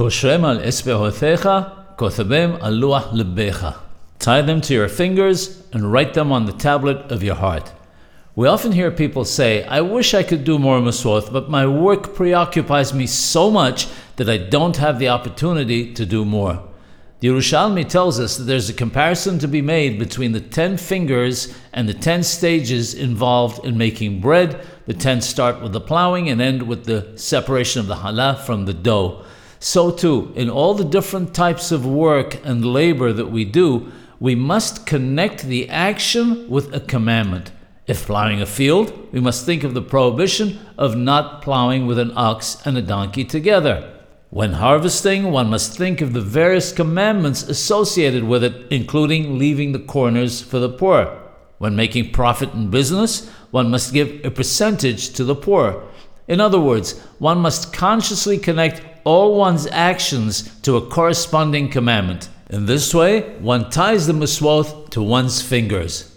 Koshrim al esbehotecha, kothabem al luah lebecha. Tie them to your fingers and write them on the tablet of your heart. We often hear people say, I wish I could do more maswot, but my work preoccupies me so much that I don't have the opportunity to do more. The Yerushalmi tells us that there's a comparison to be made between the 10 fingers and the 10 stages involved in making bread. The 10 start with the plowing and end with the separation of the challah from the dough. So too, in all the different types of work and labor that we do, we must connect the action with a commandment. If plowing a field, we must think of the prohibition of not plowing with an ox and a donkey together. When harvesting, one must think of the various commandments associated with it, including leaving the corners for the poor. When making profit in business, one must give a percentage to the poor. In other words, one must consciously connect all one's actions to a corresponding commandment. In this way, one ties the miswath to one's fingers.